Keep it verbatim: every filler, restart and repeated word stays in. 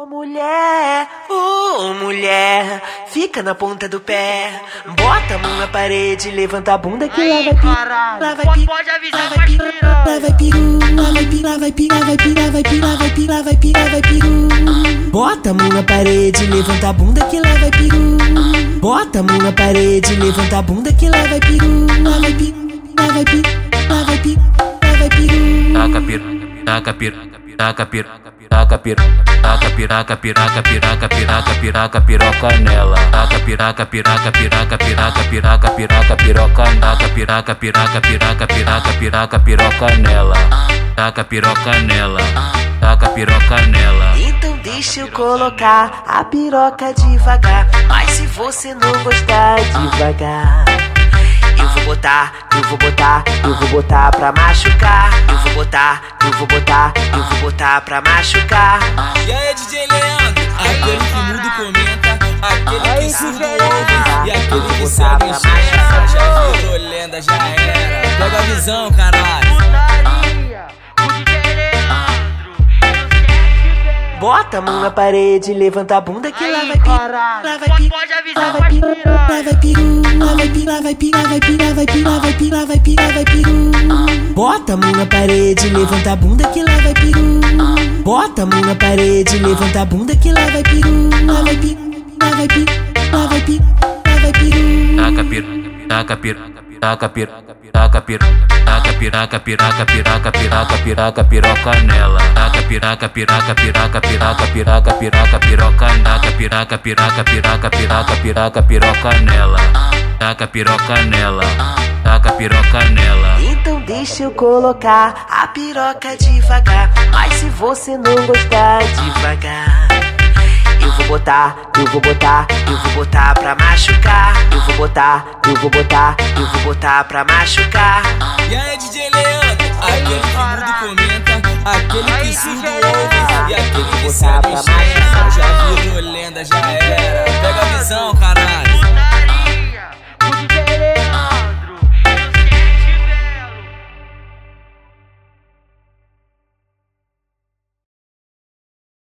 Ô mulher, ô mulher, fica na ponta do pé, bota a mão na parede, levanta a bunda que lá vai pirar, lá vai pirar, lá vai pirar, lá vai pirar, lá vai pirar, vai pirar, vai pirar, vai pirar, vai pirar, vai pirar. Bota a mão na parede, levanta a bunda que lá vai pirar, bota a mão na parede, levanta a bunda que lá vai pirar, lá vai pirar, lá vai pirar, lá vai pirar, lá vai pirar. Taca pira, taca pira, taca pira. Taca piraca, piraca, piraca, piraca, piraca, piraca, piroca nela. Taca piraca, piraca, piraca, piraca, piraca, piraca, piroca. Taca piraca, piraca, piraca, piraca, piraca, piroca nela. Taca piroca nela. Taca piroca nela. Então deixa eu colocar a piroca devagar. Mas se você não gostar, devagar. Eu vou botar, eu vou botar, eu vou botar pra machucar. Eu vou botar, eu vou botar, eu vou botar pra machucar. E aí, D J Leandro, aquele que muda e comenta, aquele que surda ouve e aquele que segue em cheira. Já virou lenda, já era. Pega a visão, caralho. Bota a mão na parede, levanta a bunda que lá vai pirar, lá vai pirar, lá vai pirar, lá vai pirar, lá vai pirar, vai pirar, vai pirar, vai pirar, vai pirar, vai pirar, vai pirar. Bota a mão na parede, levanta a bunda que lá vai pirar, bota a mão na parede, levanta a bunda que lá vai pirar, lá vai pirar, lá vai pirar, lá vai pirar, lá vai pirar. Taca pira, taca pira, taca pira. Taca piraca, taca piraca, piraca, piraca, piraca, piraca, piroca nela. Taca piraca, piraca, piraca, piraca, piraca, piraca, piroca. Taca piraca, piraca, piraca, piraca, piraca, piroca nela. Taca piroca nela. Taca piroca nela. Então deixa eu colocar a piroca devagar. Mas se você não gostar, devagar. Eu vou botar, eu vou botar, eu vou botar pra machucar. Eu vou botar, eu vou botar, eu vou botar pra machucar. E aí, D J Leandro, aquele que muda e comenta, aquele que surda ouve e aquele que sabe.